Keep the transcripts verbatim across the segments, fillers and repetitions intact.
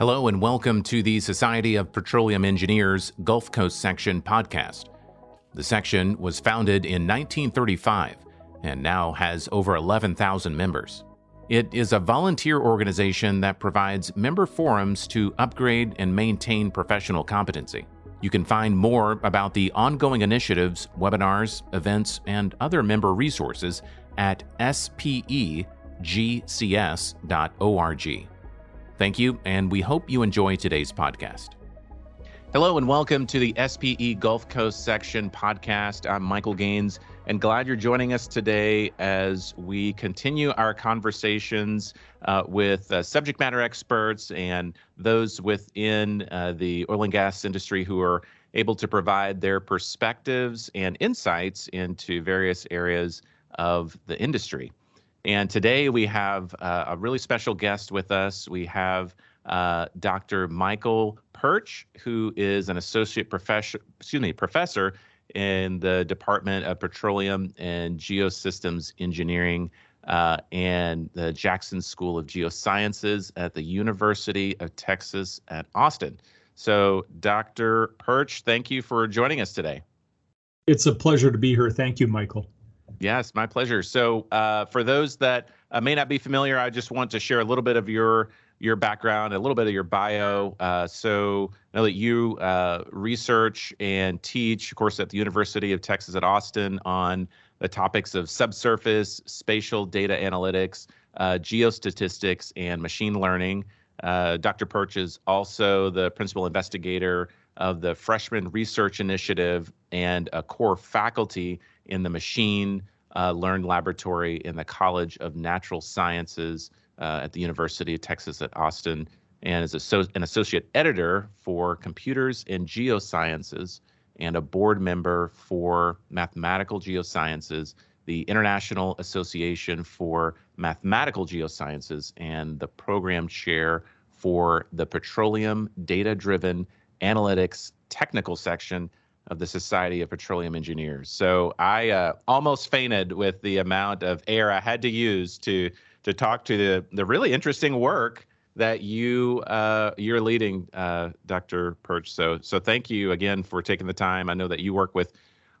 Hello and welcome to the Society of Petroleum Engineers Gulf Coast Section podcast. The section was founded in nineteen thirty-five and now has over eleven thousand members. It is a volunteer organization that provides member forums to upgrade and maintain professional competency. You can find more about the ongoing initiatives, webinars, events, and other member resources at S P E G C S dot org. Thank you, and we hope you enjoy today's podcast. Hello, and welcome to the S P E Gulf Coast Section podcast. I'm Michael Gaines, and glad you're joining us today as we continue our conversations uh, with uh, subject matter experts and those within uh, the oil and gas industry who are able to provide their perspectives and insights into various areas of the industry. And today we have uh, a really special guest with us. We have uh, Doctor Michael Pyrcz, who is an associate professor, excuse me, professor in the Department of Petroleum and Geosystems Engineering uh, and the Jackson School of Geosciences at the University of Texas at Austin. So, Doctor Pyrcz, thank you for joining us today. It's a pleasure to be here. Thank you, Michael. Yes, my pleasure. So uh, for those that uh, may not be familiar, I just want to share a little bit of your your background, a little bit of your bio. Uh, so I know that you uh, research and teach, of course, at the University of Texas at Austin on the topics of subsurface, spatial data analytics, uh, geostatistics, and machine learning. Uh, Doctor Pyrcz is also the principal investigator of the Freshman Research Initiative and a core faculty in the Machine uh, Learned Laboratory in the College of Natural Sciences uh, at the University of Texas at Austin, and is asso- an associate editor for Computers and Geosciences and a board member for Mathematical Geosciences, the International Association for Mathematical Geosciences, and the program chair for the Petroleum Data-Driven Analytics Technical Section of the Society of Petroleum Engineers. So I uh, almost fainted with the amount of air I had to use to to talk to the the really interesting work that you uh, you're leading, uh, Doctor Pyrcz. So so thank you again for taking the time. I know that you work with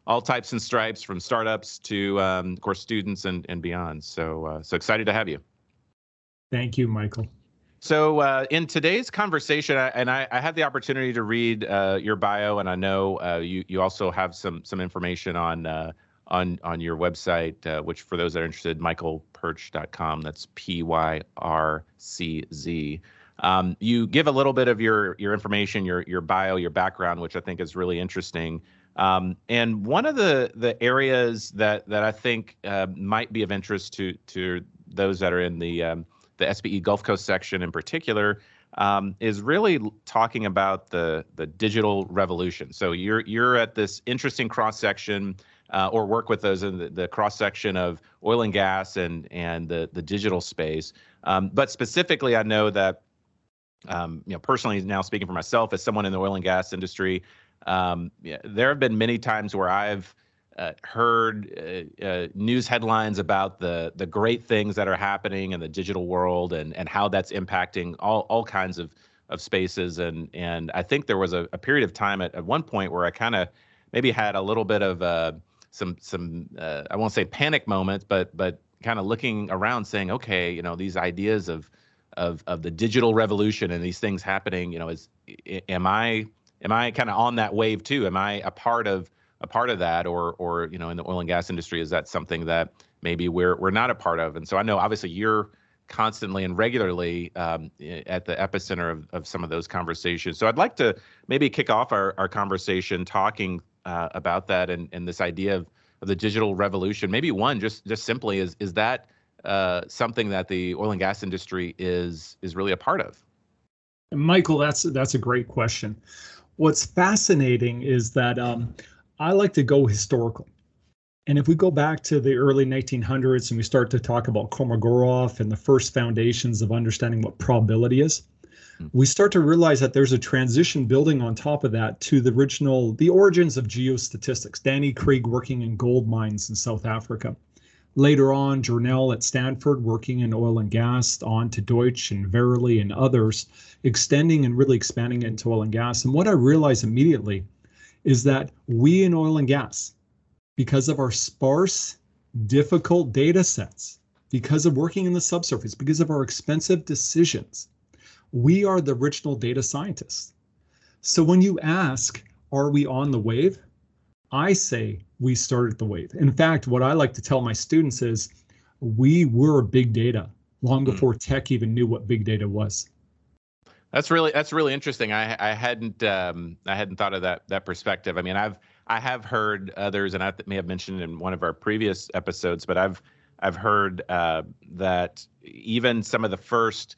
all types and stripes, from startups to um, of course students and and beyond. So uh, so excited to have you. Thank you, Michael. So uh, in today's conversation, I, and I, I had the opportunity to read uh, your bio, and I know uh, you you also have some some information on uh, on on your website, uh, which for those that are interested, Michael Pyrcz dot com. That's P Y R C Z. Um, you give a little bit of your your information, your your bio, your background, which I think is really interesting. Um, and one of the the areas that that I think uh, might be of interest to to those that are in the um, the S P E Gulf Coast section in particular, um, is really talking about the the digital revolution. So you're you're at this interesting cross-section, uh, or work with those in the, the cross-section of oil and gas and and the, the digital space. Um, but specifically, I know that, um, you know, personally now speaking for myself as someone in the oil and gas industry, um, yeah, there have been many times where I've Uh, heard uh, uh, news headlines about the the great things that are happening in the digital world and and how that's impacting all all kinds of of spaces. And and I think there was a, a period of time at, at one point where I kind of maybe had a little bit of uh, some some uh, I won't say panic moments, but but kind of looking around saying, okay, you know, these ideas of of of the digital revolution and these things happening, you know, is am I am I kind of on that wave too? Am I a part of a part of that, or, or you know, in the oil and gas industry, is that something that maybe we're we're not a part of? And so I know, obviously, you're constantly and regularly um, at the epicenter of, of some of those conversations. So I'd like to maybe kick off our, our conversation talking uh, about that and, and this idea of, of the digital revolution. Maybe one, just just simply, is is that uh, something that the oil and gas industry is is really a part of? Michael, that's that's a great question. What's fascinating is that um, I like to go historical. And if we go back to the early nineteen hundreds and we start to talk about Kolmogorov and the first foundations of understanding what probability is, we start to realize that there's a transition building on top of that to the original, the origins of geostatistics, Danny Krieg working in gold mines in South Africa. Later on, Journel at Stanford, working in oil and gas, on to Deutsch and Verly and others, extending and really expanding it into oil and gas. And what I realized immediately is that we in oil and gas, because of our sparse, difficult data sets, because of working in the subsurface, because of our expensive decisions, we are the original data scientists. So when you ask, are we on the wave? I say we started the wave. In fact, what I like to tell my students is we were big data long before mm. tech even knew what big data was. That's really that's really interesting. I I hadn't um, I hadn't thought of that that perspective. I mean, I've I have heard others, and I may have mentioned in one of our previous episodes, but I've I've heard uh, that even some of the first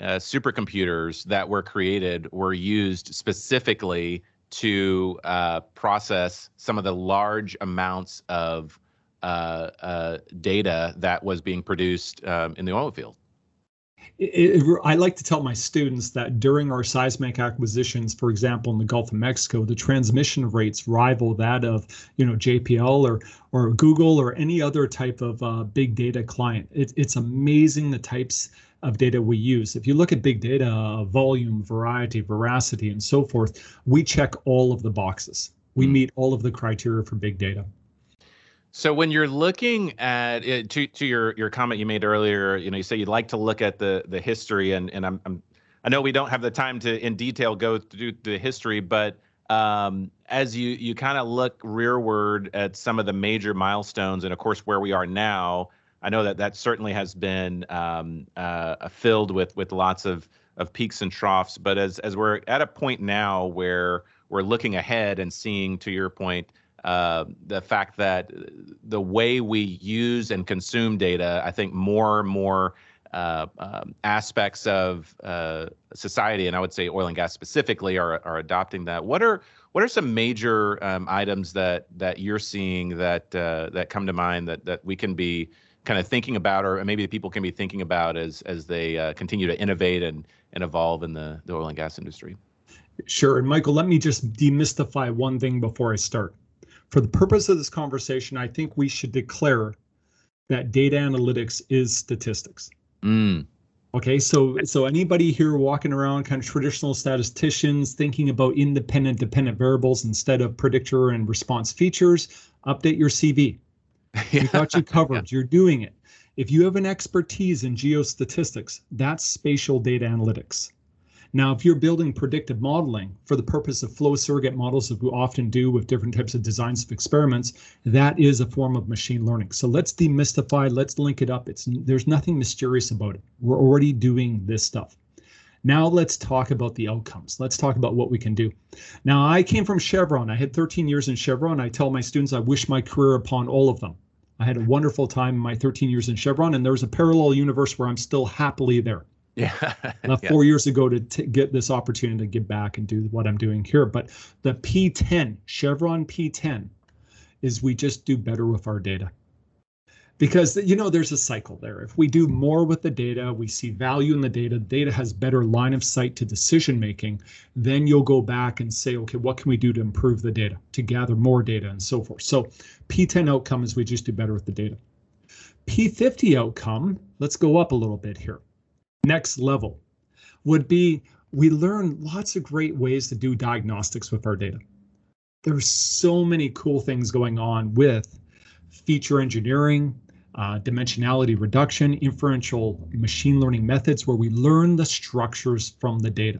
uh, supercomputers that were created were used specifically to uh, process some of the large amounts of uh, uh, data that was being produced um, in the oil field. It, it, I like to tell my students that during our seismic acquisitions, for example, in the Gulf of Mexico, the transmission rates rival that of, you know, J P L or or Google or any other type of uh, big data client. It, it's amazing the types of data we use. If you look at big data, uh, volume, variety, veracity, and so forth, we check all of the boxes. We mm-hmm. meet all of the criteria for big data. So when you're looking at it, to to your your comment you made earlier, you know, you say you'd like to look at the the history, and and I'm, I'm I know we don't have the time to in detail go through the history, but um, as you you kind of look rearward at some of the major milestones, and of course where we are now, I know that that certainly has been um, uh, filled with with lots of of peaks and troughs. But as as we're at a point now where we're looking ahead and seeing, to your point, Uh, the fact that the way we use and consume data, I think more and more uh, um, aspects of uh, society, and I would say oil and gas specifically, are are adopting that. What are what are some major um, items that that you're seeing that uh, that come to mind that that we can be kind of thinking about, or maybe people can be thinking about as as they uh, continue to innovate and and evolve in the the oil and gas industry? Sure, and Michael, let me just demystify one thing before I start. For the purpose of this conversation, I think we should declare that data analytics is statistics. Mm. Okay, so so anybody here walking around kind of traditional statisticians thinking about independent dependent variables instead of predictor and response features, update your C V. You got you covered. Yeah. You're doing it. If you have an expertise in geostatistics, that's spatial data analytics. Now, if you're building predictive modeling for the purpose of flow surrogate models that we often do with different types of designs of experiments, that is a form of machine learning. So let's demystify, let's link it up. It's, there's nothing mysterious about it. We're already doing this stuff. Now let's talk about the outcomes. Let's talk about what we can do. Now, I came from Chevron. I had thirteen years in Chevron. I tell my students I wish my career upon all of them. I had a wonderful time in my thirteen years in Chevron, and there's a parallel universe where I'm still happily there. Yeah. Now, four yeah. years ago to t- get this opportunity to give back and do what I'm doing here. But the P ten, Chevron P ten, is we just do better with our data. Because, you know, there's a cycle there. If we do more with the data, we see value in the data, data has better line of sight to decision making, then you'll go back and say, okay, what can we do to improve the data, to gather more data and so forth. So P ten outcome is we just do better with the data. P fifty outcome, let's go up a little bit here. Next level would be we learn lots of great ways to do diagnostics with our data. There's so many cool things going on with feature engineering, uh, dimensionality reduction, inferential machine learning methods where we learn the structures from the data.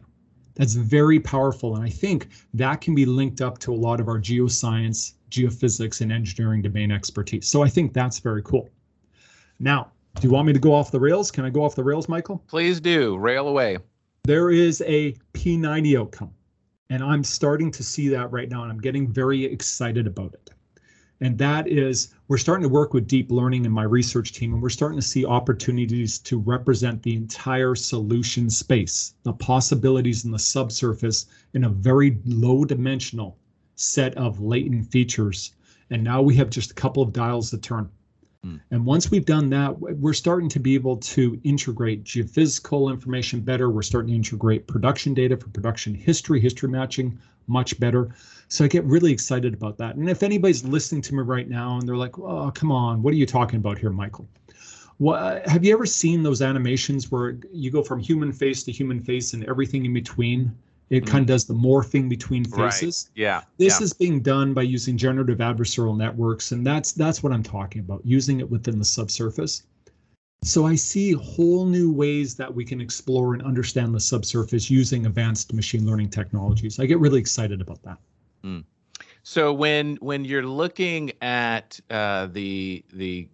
That's very powerful, and I think that can be linked up to a lot of our geoscience, geophysics, and engineering domain expertise. So I think that's very cool. Now, do you want me to go off the rails? Can I go off the rails, Michael? Please do. Rail away. There is a P ninety outcome, and I'm starting to see that right now, and I'm getting very excited about it. And that is we're starting to work with deep learning in my research team, and we're starting to see opportunities to represent the entire solution space, the possibilities in the subsurface in a very low-dimensional set of latent features. And now we have just a couple of dials to turn. Mm. And once we've done that, we're starting to be able to integrate geophysical information better. We're starting to integrate production data for production history, history matching much better. So I get really excited about that. And if anybody's listening to me right now and they're like, oh, come on, what are you talking about here, Michael? Well, have you ever seen those animations where you go from human face to human face and everything in between? It kind of does the morphing between faces. Right. Yeah. This yeah. is being done by using generative adversarial networks, and that's that's what I'm talking about, using it within the subsurface. So I see whole new ways that we can explore and understand the subsurface using advanced machine learning technologies. I get really excited about that. Mm. So when when you're looking at uh, the the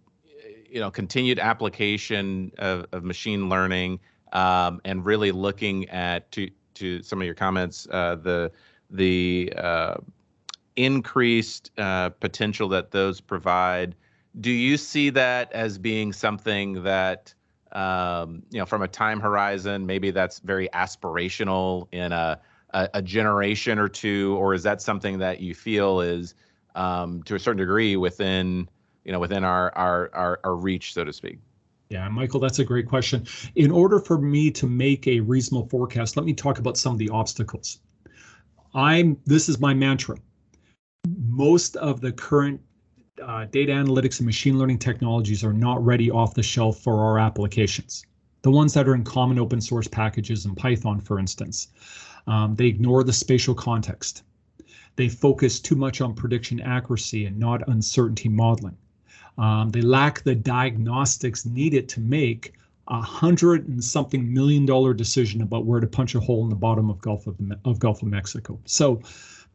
you know continued application of, of machine learning um, and really looking at to to some of your comments, uh, the the uh, increased uh, potential that those provide. Do you see that as being something that, um, you know, from a time horizon, maybe that's very aspirational in a, a, a generation or two, or is that something that you feel is, um, to a certain degree, within, you know, within our, our, our, our reach, so to speak? Yeah, Michael, that's a great question. In order for me to make a reasonable forecast, let me talk about some of the obstacles. I'm, this is my mantra. Most of the current uh, data analytics and machine learning technologies are not ready off the shelf for our applications. The ones that are in common open source packages in Python, for instance, um, they ignore the spatial context. They focus too much on prediction accuracy and not uncertainty modeling. Um, they lack the diagnostics needed to make a hundred and something million dollar decision about where to punch a hole in the bottom of Gulf of, of, Gulf of Mexico. So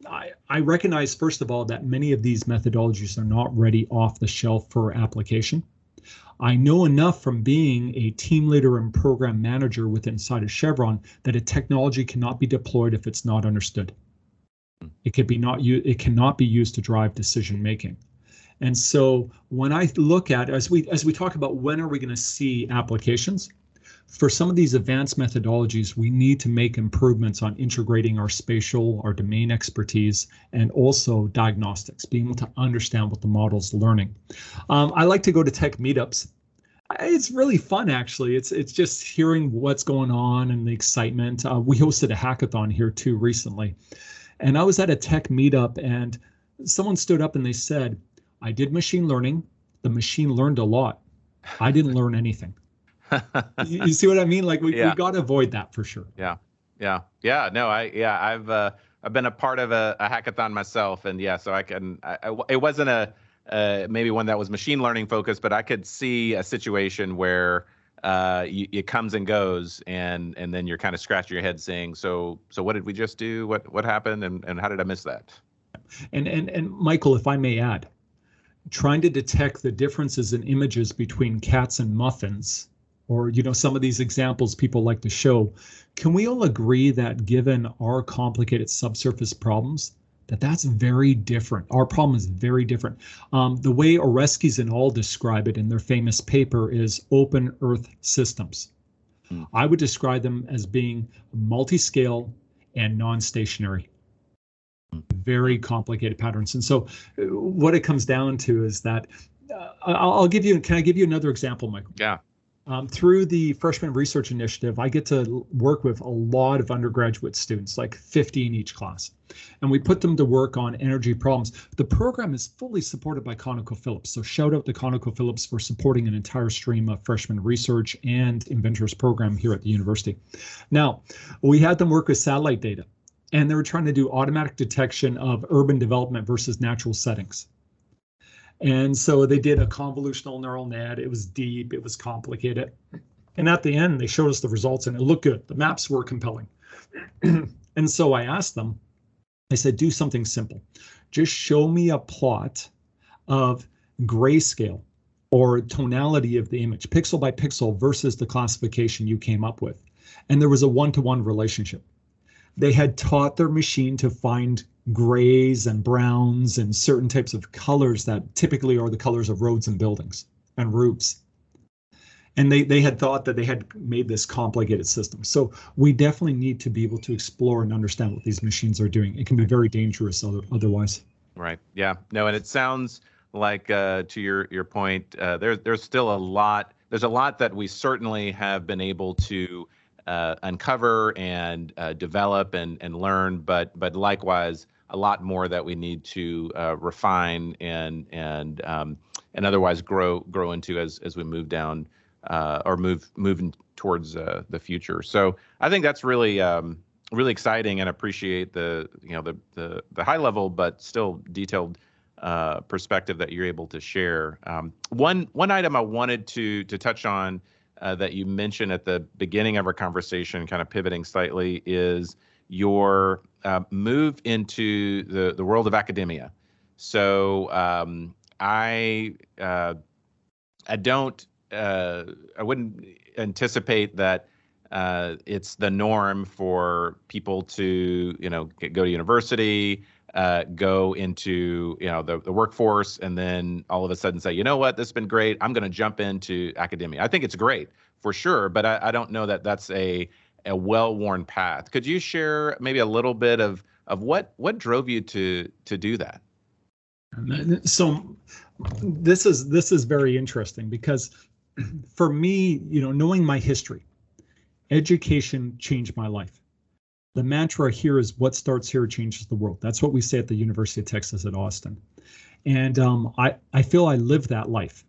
I, I recognize, first of all, that many of these methodologies are not ready off the shelf for application. I know enough from being a team leader and program manager within inside of Chevron that a technology cannot be deployed if it's not understood. It could be not it cannot be used to drive decision making. And so when I look at, as we as we talk about when are we going to see applications, for some of these advanced methodologies, we need to make improvements on integrating our spatial, our domain expertise, and also diagnostics, being able to understand what the model's learning. Um, I like to go to tech meetups. It's really fun, actually. It's it's just hearing what's going on and the excitement. Uh, we hosted a hackathon here, too, recently. And I was at a tech meetup, and someone stood up and they said, I did machine learning. The machine learned a lot. I didn't learn anything. you, you see what I mean? Like we, yeah. we got to avoid that for sure. Yeah, yeah, yeah. No, I yeah, I've uh, I've been a part of a, a hackathon myself, and yeah, so I can. I, I, it wasn't a uh, maybe one that was machine learning focused, but I could see a situation where uh, you, it comes and goes, and and then you're kind of scratching your head, saying, so so what did we just do? What what happened? And and how did I miss that? And and and Michael, if I may add. Trying to detect the differences in images between cats and muffins, or, you know, some of these examples people like to show, can we all agree that given our complicated subsurface problems, that that's very different? Our problem is very different. Um, the way Oreskes and all describe it in their famous paper is open earth systems. Hmm. I would describe them as being multi-scale and non-stationary. Very complicated patterns. And so what it comes down to is that uh, I'll, I'll give you, can I give you another example, Michael? Yeah. Um, through the Freshman Research Initiative, I get to work with a lot of undergraduate students, like fifty in each class. And we put them to work on energy problems. The program is fully supported by ConocoPhillips. So shout out to ConocoPhillips for supporting an entire stream of freshman research and inventors program here at the university. Now, we had them work with satellite data. And they were trying to do automatic detection of urban development versus natural settings. And so they did a convolutional neural net. It was deep, it was complicated. And at the end, they showed us the results and it looked good. The maps were compelling. And so I asked them, I said, do something simple. Just show me a plot of grayscale or tonality of the image, pixel by pixel versus the classification you came up with. And there was a one-to-one relationship. They had taught their machine to find grays and browns and certain types of colors that typically are the colors of roads and buildings and roofs. And they, they had thought that they had made this complicated system. So we definitely need to be able to explore and understand what these machines are doing. It can be very dangerous other, otherwise. Right. Yeah. No, and it sounds like uh, to your your point, uh, there, there's still a lot. There's a lot that we certainly have been able to uh, uncover and uh, develop and and learn, but but likewise, a lot more that we need to uh, refine and and um, and otherwise grow grow into as as we move down uh, or move moving towards uh, the future. So I think that's really um, really exciting, and appreciate the you know the the, the high level but still detailed uh, perspective that you're able to share. Um, one one item I wanted to to touch on uh, that you mentioned at the beginning of our conversation, kind of pivoting slightly, is your Uh, move into the, the world of academia. So um, I uh, I don't uh, I wouldn't anticipate that uh, it's the norm for people to you know get, go to university, uh, go into you know the, the workforce, and then all of a sudden say, you know what, this has been great, I'm going to jump into academia. I think it's great for sure, but I, I don't know that that's a a well-worn path. Could you share maybe a little bit of, of what, what drove you to, to do that? So this is, this is very interesting, because for me, you know, knowing my history, education changed my life. The mantra here is what starts here changes the world. That's what we say at the University of Texas at Austin. And um, I, I feel I lived that life.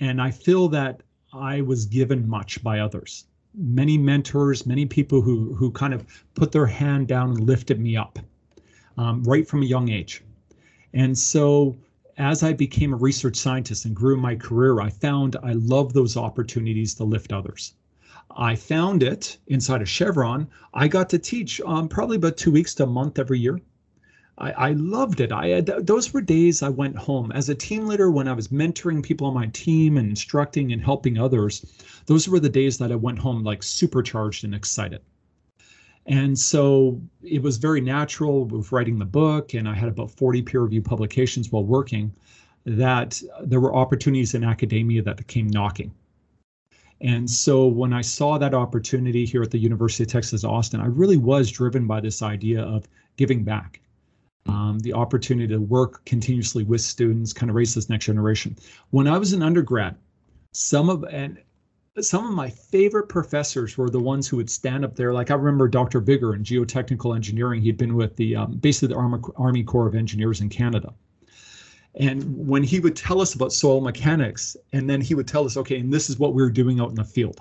And I feel that I was given much by others. Many mentors, many people who who kind of put their hand down and lifted me up um, right from a young age. And so as I became a research scientist and grew my career, I found I love those opportunities to lift others. I found it inside of Chevron. I got to teach um, probably about two weeks to a month every year. I, I loved it. I had, those were days I went home. As a team leader, when I was mentoring people on my team and instructing and helping others, those were the days that I went home like supercharged and excited. And so it was very natural with writing the book, and I had about forty peer-reviewed publications while working, that there were opportunities in academia that came knocking. And so when I saw that opportunity here at the University of Texas, Austin, I really was driven by this idea of giving back. Um, the opportunity to work continuously with students, kind of raise this next generation. When I was an undergrad, some of and some of my favorite professors were the ones who would stand up there. Like I remember Doctor Bigger in geotechnical engineering. He'd been with the um, basically the Army, Army Corps of Engineers in Canada. And when he would tell us about soil mechanics, and then he would tell us, okay, and this is what we were doing out in the field.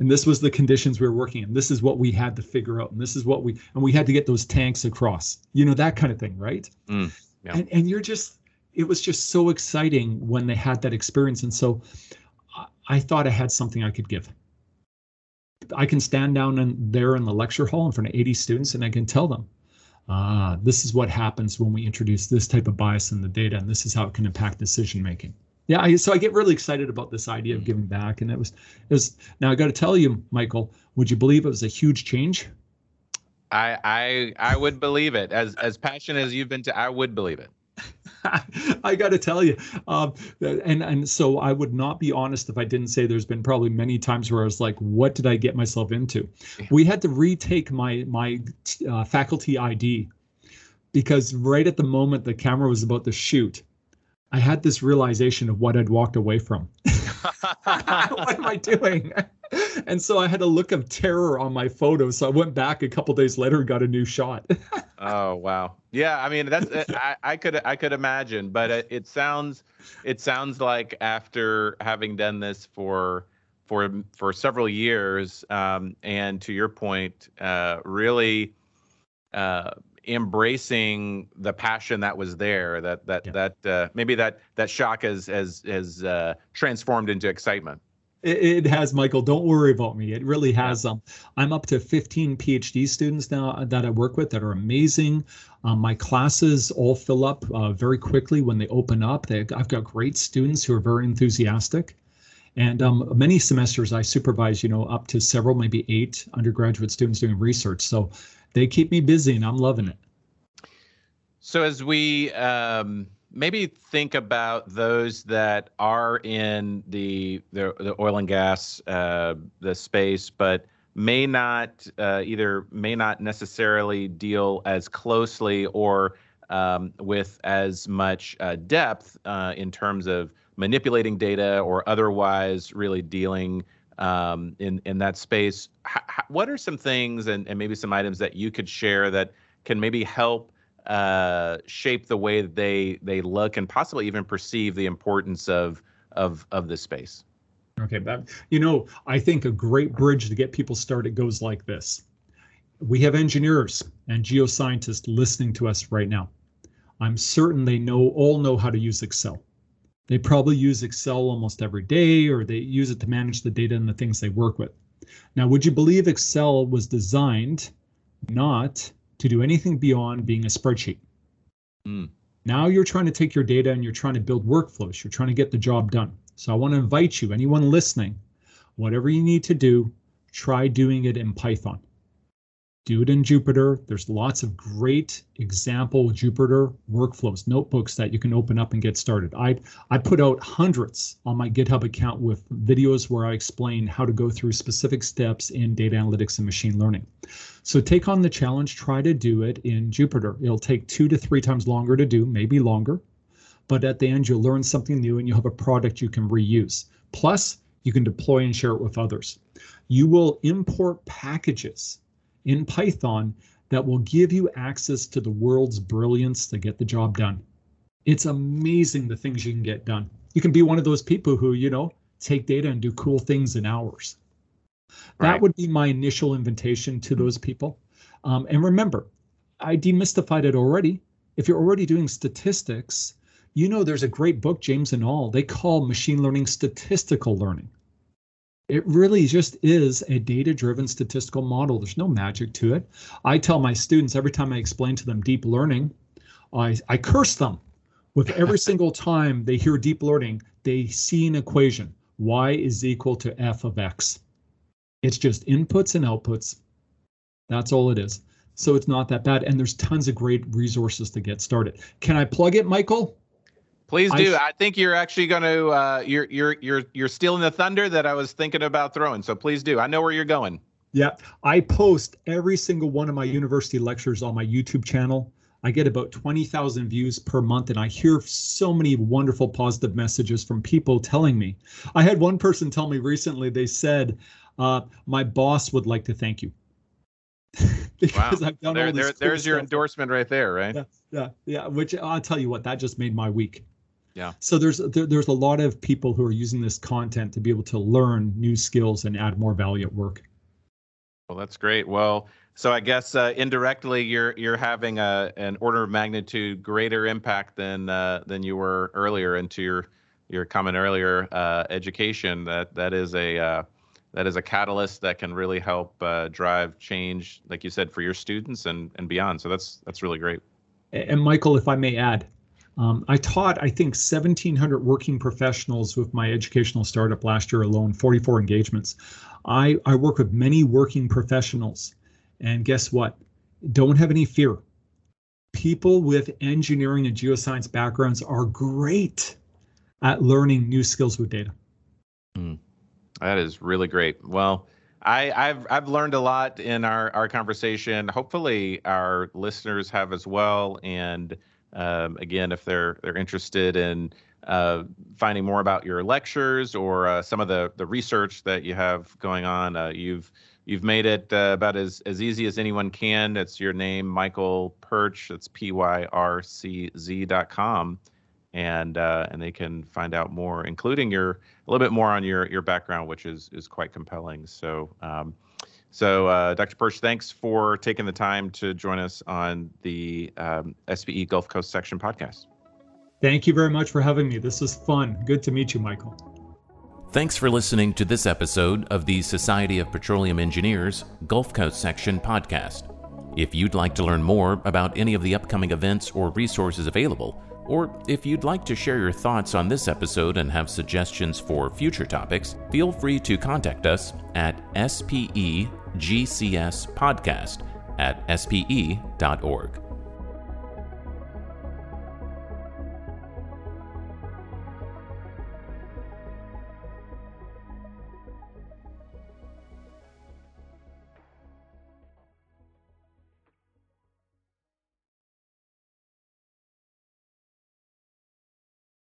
And this was the conditions we were working in. This is what we had to figure out. And this is what we, and we had to get those tanks across, you know, that kind of thing, right? Mm, yeah. And and you're just, it was just so exciting when they had that experience. And so I thought I had something I could give. I can stand down in, there in the lecture hall in front of eighty students, and I can tell them, ah, this is what happens when we introduce this type of bias in the data, and this is how it can impact decision-making. Yeah, I, so I get really excited about this idea of giving back, and it was, it was. Now I got to tell you, Michael, would you believe it was a huge change? I, I, I would believe it. As as passionate as you've been to, I would believe it. I got to tell you, um, and and so I would not be honest if I didn't say there's been probably many times where I was like, what did I get myself into? Yeah. We had to retake my my uh, faculty I D, because right at the moment the camera was about to shoot, I had this realization of what I'd walked away from. What am I doing? And so I had a look of terror on my photo. So I went back a couple days later and got a new shot. Oh, wow. Yeah, I mean, that's I, I could I could imagine, but it, it sounds it sounds like after having done this for for for several years, um, and to your point, uh, really. Uh, embracing the passion that was there, that that yeah. that uh, maybe that that shock has has has uh, transformed into excitement. It, it has, Michael. Don't worry about me. It really has. Um, I'm up to fifteen PhD students now that I work with that are amazing. Um, my classes all fill up uh, very quickly when they open up. They, I've got great students who are very enthusiastic. And um, many semesters I supervise, you know, up to several, maybe eight undergraduate students doing research. So they keep me busy, and I'm loving it. So as we um, maybe think about those that are in the the, the oil and gas uh, the space, but may not uh, either may not necessarily deal as closely or um, with as much uh, depth uh, in terms of manipulating data or otherwise really dealing um, in, in that space. H- what are some things and, and maybe some items that you could share that can maybe help uh, shape the way that they they look and possibly even perceive the importance of of of this space? Okay, that, you know, I think a great bridge to get people started goes like this. We have engineers and geoscientists listening to us right now. I'm certain they know all know how to use Excel. They probably use Excel almost every day, or they use it to manage the data and the things they work with. Now, would you believe Excel was designed not to do anything beyond being a spreadsheet? Mm. Now you're trying to take your data and you're trying to build workflows. You're trying to get the job done. So I want to invite you, anyone listening, whatever you need to do, try doing it in Python. Do it in Jupyter. There's lots of great example Jupyter workflows, notebooks that you can open up and get started. I, I put out hundreds on my GitHub account with videos where I explain how to go through specific steps in data analytics and machine learning. So take on the challenge, try to do it in Jupyter. It'll take two to three times longer to do, maybe longer, but at the end you'll learn something new and you'll have a product you can reuse. Plus, you can deploy and share it with others. You will import packages in Python that will give you access to the world's brilliance to get the job done. It's amazing the things you can get done. You can be one of those people who, you know, take data and do cool things in hours. Right. That would be my initial invitation to those people. Um, and remember, I demystified it already. If you're already doing statistics, you know there's a great book, James and all, they call machine learning statistical learning. It really just is a data-driven statistical model. There's no magic to it. I tell my students every time I explain to them deep learning, I, I curse them with every single time they hear deep learning, they see an equation. Y is equal to F of X. It's just inputs and outputs. That's all it is. So it's not that bad. And there's tons of great resources to get started. Can I plug it, Michael? Please do. I, I think you're actually going to uh, you're you're you're you're stealing the thunder that I was thinking about throwing. So please do. I know where you're going. Yeah, I post every single one of my university lectures on my YouTube channel. I get about twenty thousand views per month, and I hear so many wonderful positive messages from people telling me. I had one person tell me recently. They said, uh, "My boss would like to thank you." Because wow. I've done there, all this there, cool there's your stuff. Endorsement right there, right? Yeah, yeah, yeah. Which I'll tell you what, that just made my week. Yeah. So there's there, there's a lot of people who are using this content to be able to learn new skills and add more value at work. Well, that's great. Well, so I guess uh, indirectly you're you're having a an order of magnitude greater impact than uh, than you were earlier. And to your your comment earlier, uh, education that that is a uh, that is a catalyst that can really help uh, drive change, like you said, for your students and and beyond. So that's that's really great. And Michael, if I may add. Um, I taught, I think, seventeen hundred working professionals with my educational startup last year alone, forty-four engagements. I, I work with many working professionals. And guess what? Don't have any fear. People with engineering and geoscience backgrounds are great at learning new skills with data. Mm, that is really great. Well, I, I've I've learned a lot in our, our conversation. Hopefully our listeners have as well. And Um, again, if they're they're interested in uh, finding more about your lectures or uh, some of the, the research that you have going on, uh, you've you've made it uh, about as, as easy as anyone can. It's your name, Michael Pyrcz. That's P Y R C Z dot com, and uh, and they can find out more, including your a little bit more on your your background, which is is quite compelling. So. Um, So, uh, Doctor Pyrcz, thanks for taking the time to join us on the um, S P E Gulf Coast Section podcast. Thank you very much for having me. This is fun. Good to meet you, Michael. Thanks for listening to this episode of the Society of Petroleum Engineers Gulf Coast Section podcast. If you'd like to learn more about any of the upcoming events or resources available, or if you'd like to share your thoughts on this episode and have suggestions for future topics, feel free to contact us at S P E G C S podcast at S P E dot org.